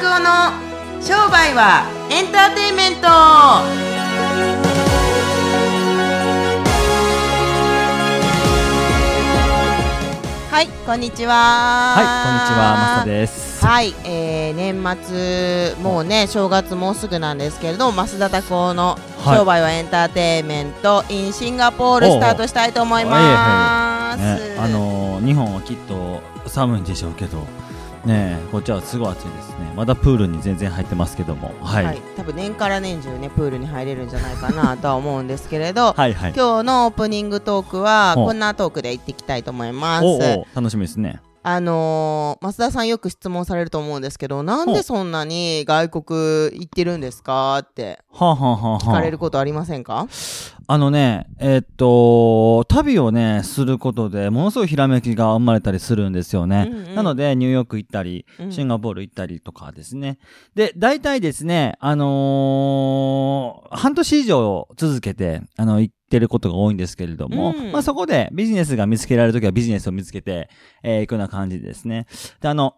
拓夫の商売はエンターテインメント。はい、こんにちは。はい、こんにちは、マサです。はい、年末もうね、正月もうすぐなんですけれども、増田拓夫の商売はエンターテインメント in シンガポールスタートしたいと思います。日本はきっと寒いんでしょうけどね、こっちはすごい暑いですね。まだプールに全然入ってますけども、はいはい、多分年から年中ねプールに入れるんじゃないかなとは思うんですけれどはい、はい、今日のオープニングトークはこんなトークで行っていきたいと思います。楽しみですね。増田さんよく質問されると思うんですけど、なんでそんなに外国行ってるんですかって聞かれることありませんか？旅をねすることでものすごいひらめきが生まれたりするんですよね、うんうん、なのでニューヨーク行ったりシンガポール行ったりとかですね、うん、で大体ですね半年以上続けて行ってることが多いんですけれども、うん、まあそこでビジネスが見つけられるときはビジネスを見つけて、行くような感じですね。でこ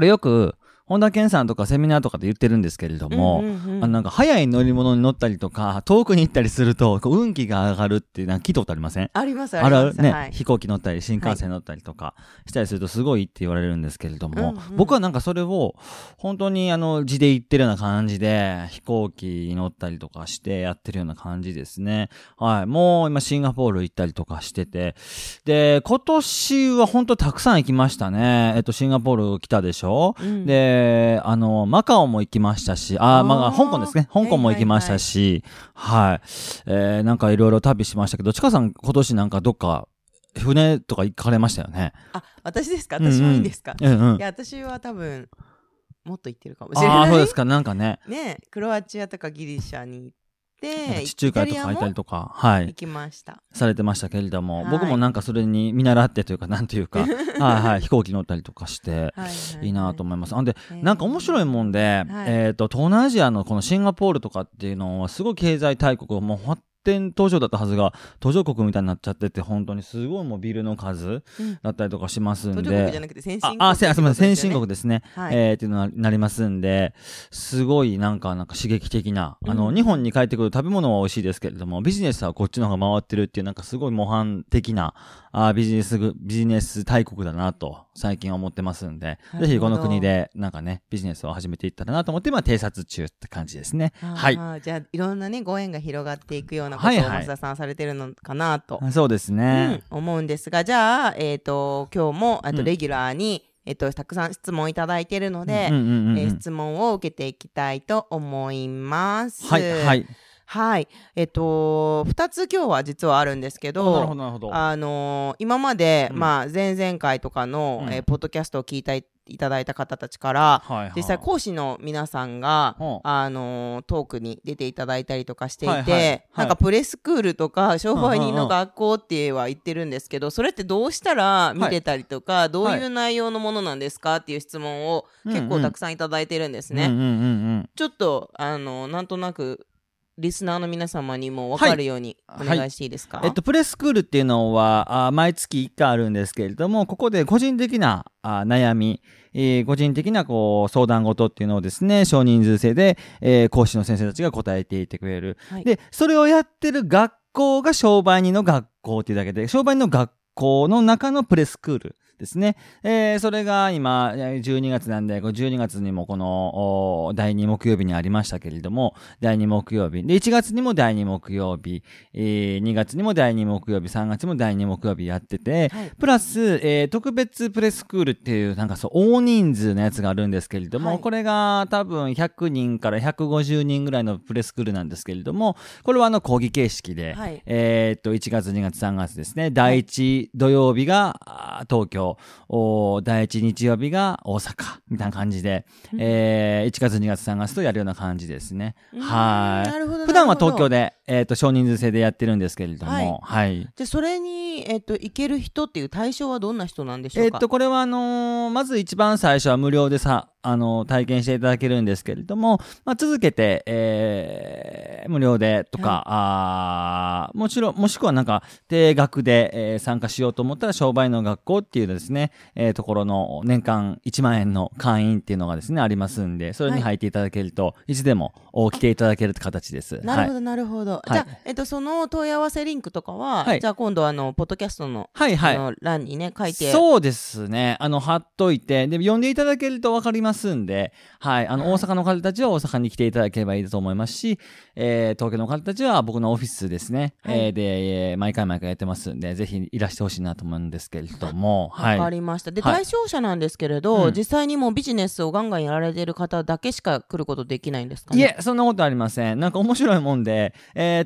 れよく本田健さんとかセミナーとかで言ってるんですけれども、うんうんうん、なんか早い乗り物に乗ったりとか遠くに行ったりすると運気が上がるってなんか聞いたことありません？ありますあります、ね、はい、飛行機乗ったり新幹線乗ったりとかしたりするとすごいって言われるんですけれども、はい、僕はなんかそれを本当に地で行ってるような感じで飛行機に乗ったりとかしてやってるような感じですね。はい、もう今シンガポール行ったりとかしてて、で今年は本当たくさん行きましたね。シンガポール来たでしょ、うん、でマカオも行きましたし、香港ですね。香港も行きましたし、はい。なんかいろいろ旅しましたけど、ちかさん今年なんかどっか船とか行かれましたよね。あ、私ですか？私もいいですか？うんうん、いや、私は多分、もっと行ってるかもしれない。あ、そうですか。なんかね。ね、クロアチアとかギリシャに行って、地中海とか行ったりとか、はい、行きました。されてましたけれども、はい、僕もなんかそれに見習ってというか、なんというか、はいはい、飛行機乗ったりとかして、いいなと思います。はいはいはい、なんで、なんか面白いもんで、東南アジアのこのシンガポールとかっていうのは、すごい経済大国をもう発展途上だったはずが、途上国みたいになっちゃってて、本当にすごいもうビルの数だったりとかしますんで。うん、途上国じゃなくて先進国。先進国ですね。はい、っていうのになりますんで、すごいなんか刺激的な。日本に帰ってくる食べ物は美味しいですけれども、ビジネスはこっちの方が回ってるっていう、なんかすごい模範的な、ビジネス大国だなと、最近思ってますんで、ぜひこの国でなんかね、ビジネスを始めていったらなと思って、今、偵察中って感じですね。はい。じゃあ、いろんなね、ご縁が広がっていくようなことを増田さんされてるのかなと。そうですね。思うんですが、じゃあ、今日も、あとレギュラーに、たくさん質問いただいているので、質問を受けていきたいと思います。はい。はい。2つ今日は実はあるんですけど、なるほど。今まで、前々回とかの、ポッドキャストを聞いたいただいた方たちから、はいはい、実際講師の皆さんが、トークに出ていただいたりとかしていて、なんかプレスクールとか商売人の学校っては言ってるんですけど、それってどうしたら見れたりとか、どういう内容のものなんですかっていう質問を結構たくさんいただいてるんですね、ちょっとなんとなくリスナーの皆様にも分かるようにお願いしていいですか？プレスクールっていうのは毎月1回あるんですけれども、ここで個人的な悩み、個人的なこう相談事っていうのをですね、少人数制で、講師の先生たちが答えていてくれる、でそれをやってる学校が商売人の学校っていうだけで、商売人の学校の中のプレスクールですね。それが今12月なんで、12月にもこの第2木曜日にありましたけれども、第2木曜日で1月にも第2木曜日、2月にも第2木曜日、3月も第2木曜日やってて、プラス特別プレスクールっていうなんかそう大人数のやつがあるんですけれども、これが多分100人から150人ぐらいのプレスクールなんですけれども、これは講義形式で、1月2月3月ですね、第1土曜日が東京、第1日曜日が大阪みたいな感じで、1月2月3月とやるような感じですね。はい。普段は東京で、少人数制でやってるんですけれども、じゃそれに、行ける人っていう対象はどんな人なんでしょうか？これはまず一番最初は無料でさ体験していただけるんですけれども、まあ、続けて、無料でとか、はい、もしくはなんか定額で、参加しようと思ったら商売の学校っていうですね、ところの年間1万円の会員っていうのがですねありますんで、それに入っていただけると、はい、いつでも来ていただけるって形です。なるほどなるほど、はい、じゃあ、その問い合わせリンクとかは、はい、じゃあ今度ポッドキャストの、はいはい、欄にね書いて、そうですね、貼っといて、で呼んでいただけると分かりますんで、はい、大阪の方たちは大阪に来ていただければいいと思いますし、東京の方たちは僕のオフィスですね、はい、で毎回やってますんで、ぜひいらしてほしいなと思うんですけれども、はい、分かりました。で、はい、対象者なんですけれど、うん、実際にもうビジネスをガンガンやられている方だけしか来ることできないんですかね。いえ、そんなことありません。なんか面白いもんで、全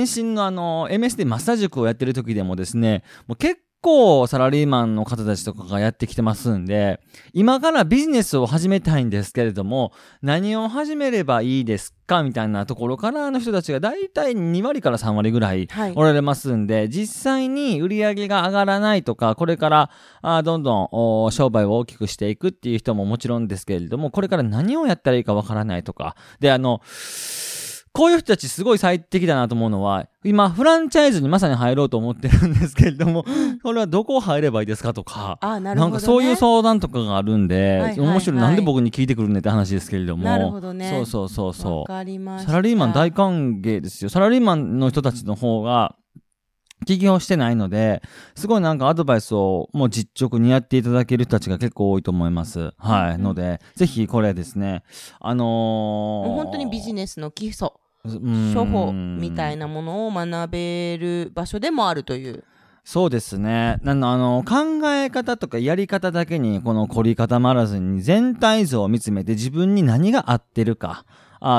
身のMSD マッサージ塾をやってる時でもですね、もう結構サラリーマンの方たちとかがやってきてますんで、今からビジネスを始めたいんですけれども、何を始めればいいですかみたいなところからの人たちがだいたい2割から3割ぐらいおられますんで、はい、実際に売り上げが上がらないとか、これからどんどん商売を大きくしていくっていう人ももちろんですけれども、これから何をやったらいいかわからないとかで、こういう人たちすごい最適だなと思うのは、今フランチャイズにまさに入ろうと思ってるんですけれども、これはどこを入ればいいですかとか、なんかそういう相談とかがあるんで、はいはいはい、面白い、なんで僕に聞いてくるねって話ですけれども、なるほどね、そう、わかりました。サラリーマン大歓迎ですよ。サラリーマンの人たちの方が起業してないので、すごいなんかアドバイスをもう実直にやっていただける人たちが結構多いと思います。はい、うん、のでぜひこれですね、本当にビジネスの基礎、処方みたいなものを学べる場所でもあるという。そうですね、考え方とかやり方だけにこの凝り固まらずに、全体像を見つめて自分に何が合ってるか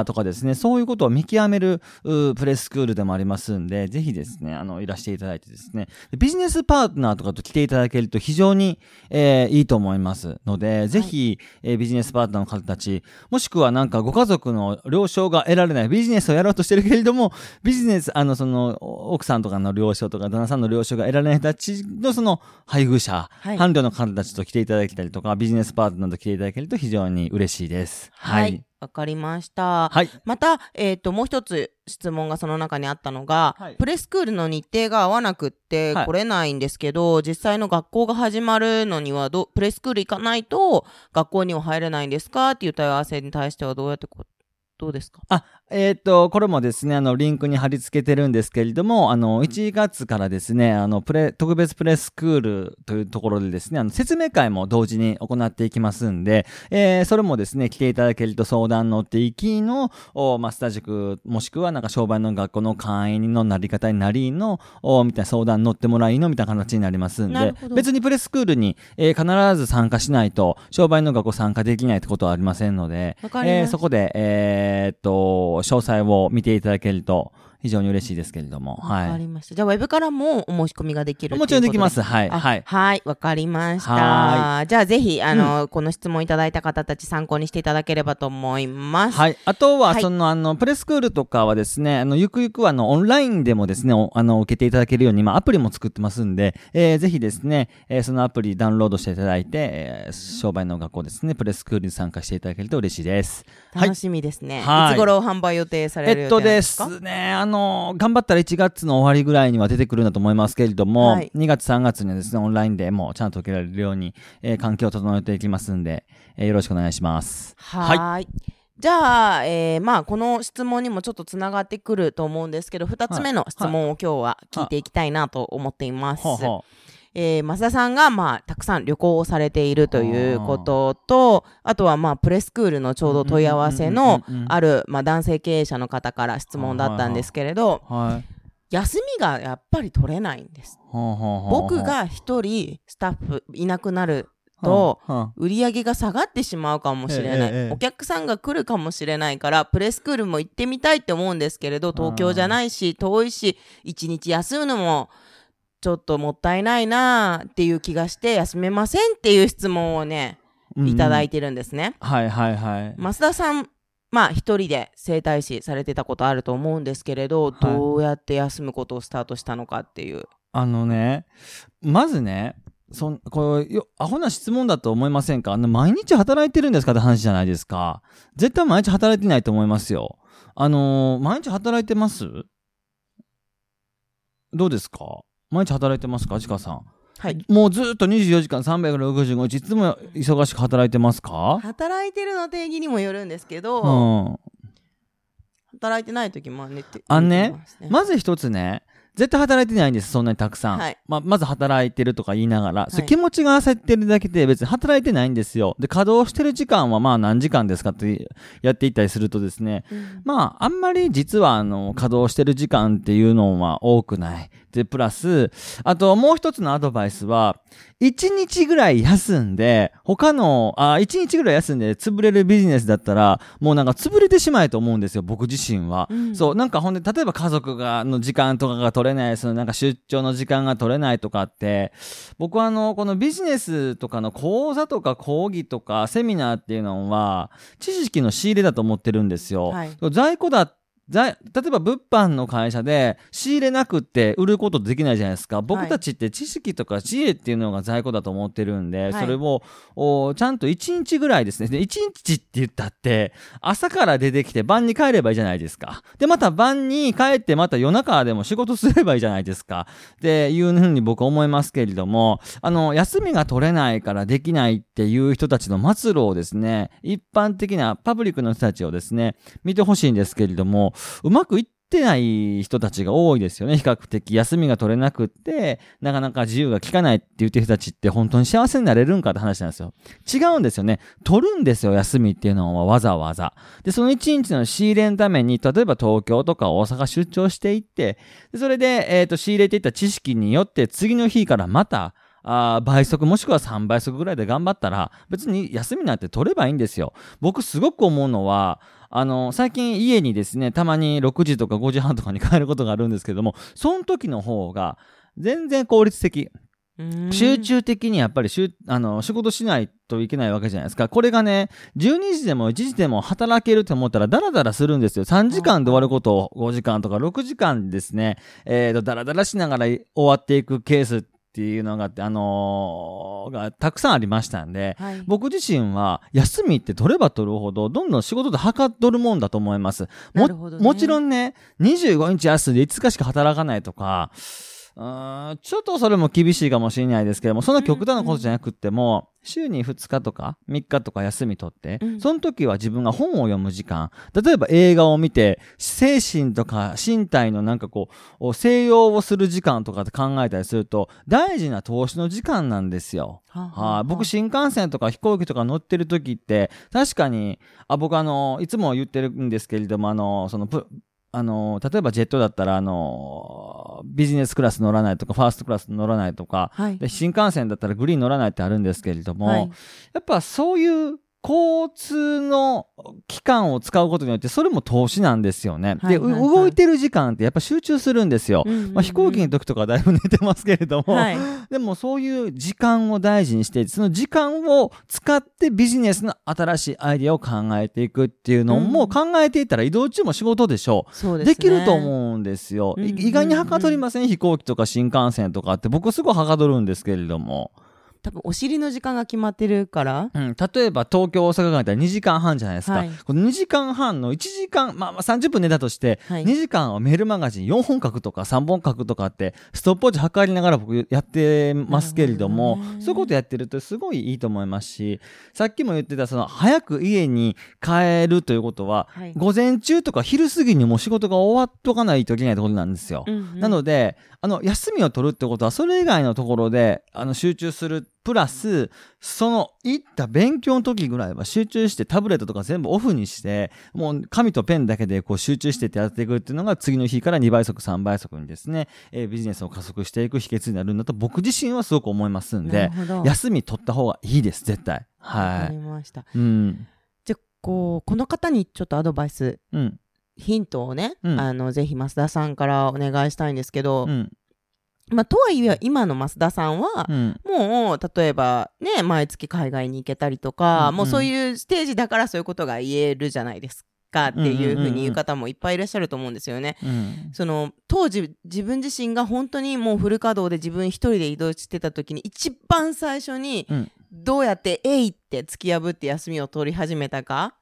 とかですね、そういうことを見極めるプレスクールでもありますんで、ぜひですねいらしていただいてですね、ビジネスパートナーとかと来ていただけると非常に、いいと思いますので、はい、ぜひ、ビジネスパートナーの方たち、もしくはなんかご家族の了承が得られない、ビジネスをやろうとしてるけれども、ビジネス奥さんとかの了承とか旦那さんの了承が得られない人たちのその配偶者、はい、伴侶の方たちと来ていただけたりとか、ビジネスパートナーと来ていただけると非常に嬉しいです。はい、はい、わかりました、はい、また、もう一つ質問がその中にあったのが、はい、プレスクールの日程が合わなくって来れないんですけど、はい、実際の学校が始まるのにはプレスクール行かないと学校には入れないんですかっていう問い合わせに対してはどうですか？これもですね、リンクに貼り付けてるんですけれども、1月からですね、特別プレスクールというところでですね、説明会も同時に行っていきますんで、それもですね、来ていただけると相談乗っていきの、マスター塾、もしくはなんか商売の学校の会員のなり方になりの、みたいな相談乗ってもらいの、みたいな形になりますんで、別にプレスクールに、必ず参加しないと、商売の学校参加できないってことはありませんので、そこで、詳細を見ていただけると非常に嬉しいですけれども、はい、わかりました。じゃあウェブからもお申し込みができるということで、もちろんできます。はいはいはい、わかりました。はい、じゃあぜひこの質問いただいた方たち参考にしていただければと思います。はい、あとはプレスクールとかはですね、ゆくゆくはオンラインでもですね受けていただけるように今アプリも作ってますんで、ぜひですね、そのアプリダウンロードしていただいて、商売の学校ですね、プレスクールに参加していただけると嬉しいです。楽しみですね。はい、いつ頃販売予定される予定なんですか？ですね、頑張ったら1月の終わりぐらいには出てくるんだと思いますけれども、はい、2月3月にはですねオンラインでもちゃんと受けられるように、環境を整えていきますんで、よろしくお願いします。はい、じゃあ、この質問にもちょっとつながってくると思うんですけど、2つ目の質問を今日は聞いていきたいなと思っています。増田さんが、たくさん旅行をされているということと、あとは、プレスクールのちょうど問い合わせのある、男性経営者の方から質問だったんですけれど、休みがやっぱり取れないんです。僕が一人スタッフいなくなると売り上げが下がってしまうかもしれない、お客さんが来るかもしれないから、プレスクールも行ってみたいって思うんですけれど、東京じゃないし遠いし、一日休むのもちょっともったいないなっていう気がして休めませんっていう質問をね、いただいてるんですね。はいはいはい。増田さん、一人で整体師されてたことあると思うんですけれど、どうやって休むことをスタートしたのかっていう。まずね、こうアホな質問だと思いませんか？毎日働いてるんですかって話じゃないですか。絶対毎日働いてないと思いますよ。毎日働いてます？どうですか？毎日働いてますか？ちかさん。はい。もうずっと24時間365日いつも忙しく働いてますか？働いてるの定義にもよるんですけど、働いてない時も寝てますね。まず一つね。絶対働いてないんです、そんなにたくさん、はい。まず働いてるとか言いながら、はい、それ気持ちが焦ってるだけで別に働いてないんですよ。で、稼働してる時間は何時間ですかってやっていったりするとですね、あんまり実は稼働してる時間っていうのは多くない。でプラス、あともう一つのアドバイスは、1日ぐらい休んで1日ぐらい休んで潰れるビジネスだったらもう潰れてしまえと思うんですよ、僕自身は、そう。ほんで例えば家族がの時間とかが取れその出張の時間が取れないとかって、僕はこのビジネスとかの講座とか講義とかセミナーっていうのは知識の仕入れだと思ってるんですよ、はい。在庫だ、例えば物販の会社で仕入れなくって売ることできないじゃないですか。僕たちって知識とか知恵っていうのが在庫だと思ってるんで、それをちゃんと1日ぐらいですね。で、1日って言ったって朝から出てきて晩に帰ればいいじゃないですか。で、また晩に帰ってまた夜中でも仕事すればいいじゃないですかっていうふうに僕は思いますけれども、休みが取れないからできないっていう人たちの末路をですね、一般的なパブリックの人たちをですね、見てほしいんですけれども、うまくいってない人たちが多いですよね。比較的休みが取れなくってなかなか自由が利かないって言ってる人たちって本当に幸せになれるんかって話なんですよ。違うんですよね。取るんですよ、休みっていうのはわざわざ。で、その一日の仕入れのために、例えば東京とか大阪出張していって、それで、仕入れていった知識によって次の日からまた倍速もしくは3倍速ぐらいで頑張ったら別に休みなんて取ればいいんですよ。僕すごく思うのは、最近家にですね、たまに6時とか5時半とかに帰ることがあるんですけども、その時の方が全然効率的、集中的にやっぱり仕事しないといけないわけじゃないですか。これがね、12時でも1時でも働けると思ったらダラダラするんですよ。3時間で終わることを5時間とか6時間ですね、ダラダラしながら終わっていくケースっていうのが、がたくさんありましたんで、はい、僕自身は休みって取れば取るほどどんどん仕事ではかっとるもんだと思います。もちろんね、25日休んで5日しか働かないとか、ちょっとそれも厳しいかもしれないですけども、そんな極端なことじゃなくっても、週に2日とか3日とか休み取って、その時は自分が本を読む時間、例えば映画を見て、精神とか身体の静養をする時間とかって考えたりすると、大事な投資の時間なんですよ。僕新幹線とか飛行機とか乗ってる時って、確かに、僕いつも言ってるんですけれども、例えばジェットだったらビジネスクラス乗らないとかファーストクラス乗らないとか、はい、で新幹線だったらグリーン乗らないってあるんですけれども、はい、やっぱそういう交通の機関を使うことによってそれも投資なんですよね、はいはいはい。で、動いてる時間ってやっぱ集中するんですよ、飛行機の時とかだいぶ寝てますけれども、はい、でもそういう時間を大事にして、その時間を使ってビジネスの新しいアイデアを考えていくっていうのも、考えていたら移動中も仕事でしょう、そうですね、できると思うんですよ、意外にはかどりません？飛行機とか新幹線とかって僕すごいはかどるんですけれども、多分お尻の時間が決まってるから、例えば東京大阪間だったら2時間半じゃないですか、はい、この2時間半の1時間、30分寝たとして、はい、2時間はメールマガジン4本書くとか3本書くとかってストップウォッチ測りながら僕やってますけれども、そういうことやってるとすごいいいと思いますし、さっきも言ってた早く家に帰るということは、はい、午前中とか昼過ぎにも仕事が終わっとかないといけないってことなんですよ、なので休みを取るってことはそれ以外のところで集中するプラス、その行った勉強の時ぐらいは集中してタブレットとか全部オフにして、もう紙とペンだけで集中してってやっていくっていうのが次の日から2倍速3倍速にですね、ビジネスを加速していく秘訣になるんだと僕自身はすごく思いますんで、休み取った方がいいです絶対。はい、わかりました、じゃあこの方にちょっとアドバイス、ヒントをね、ぜひ増田さんからお願いしたいんですけど、とはいえ今の増田さんは、もう例えばね、毎月海外に行けたりとか、もうそういうステージだからそういうことが言えるじゃないですかっていう風に言う方もいっぱいいらっしゃると思うんですよね、うんうん、その当時自分自身が本当にもうフル稼働で自分一人で移動してた時に一番最初にどうやってって突き破って休みを取り始めたか、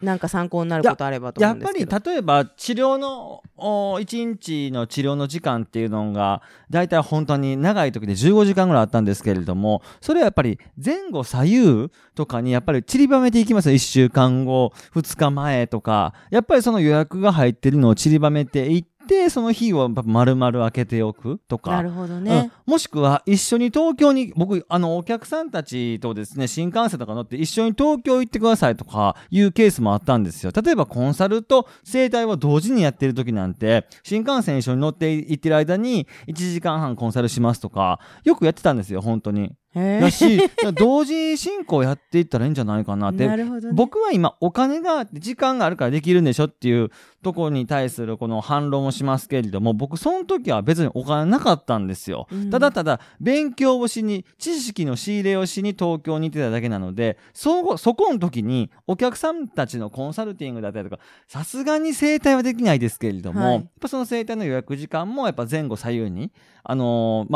なんか参考になることあればと思うんですけど、やっぱり例えば治療の1日の治療の時間っていうのがだいたい本当に長い時で15時間ぐらいあったんですけれども、それはやっぱり前後左右とかにやっぱり散りばめていきますよ。1週間後2日前とか、やっぱりその予約が入ってるのを散りばめていってでその日を丸々開けておくとか、なるほど、ねうん、もしくは一緒に東京に僕お客さんたちとですね新幹線とか乗って一緒に東京行ってくださいとかいうケースもあったんですよ。例えばコンサルと整体を同時にやってる時なんて新幹線一緒に乗って行ってる間に1時間半コンサルしますとかよくやってたんですよ本当に。だし同時進行やっていったらいいんじゃないかなってなるほど、ね、僕は今お金があって時間があるからできるんでしょっていうところに対するこの反論をしますけれども、僕その時は別にお金なかったんですよ、うん、ただただ勉強をしに知識の仕入れをしに東京に行ってただけなので、そこの時にお客さんたちのコンサルティングだったりとかさすがに整体はできないですけれども、はい、やっぱその整体の予約時間もやっぱ前後左右にま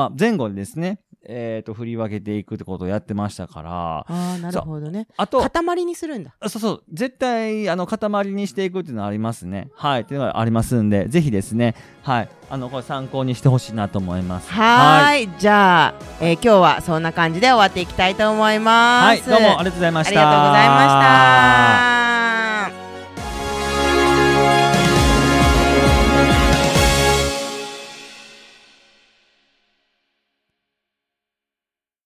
あ、前後でですね振り分けていくってことをやってましたから。あ、なるほどね。あと塊にするんだ。そうそう絶対塊にしていくっていうのはありますね、はい、っていうのがありますんでぜひですね、はい、これ参考にしてほしいなと思います。はい、じゃあ、今日はそんな感じで終わっていきたいと思います。はい、どうもありがとうございました。ありがとうございました。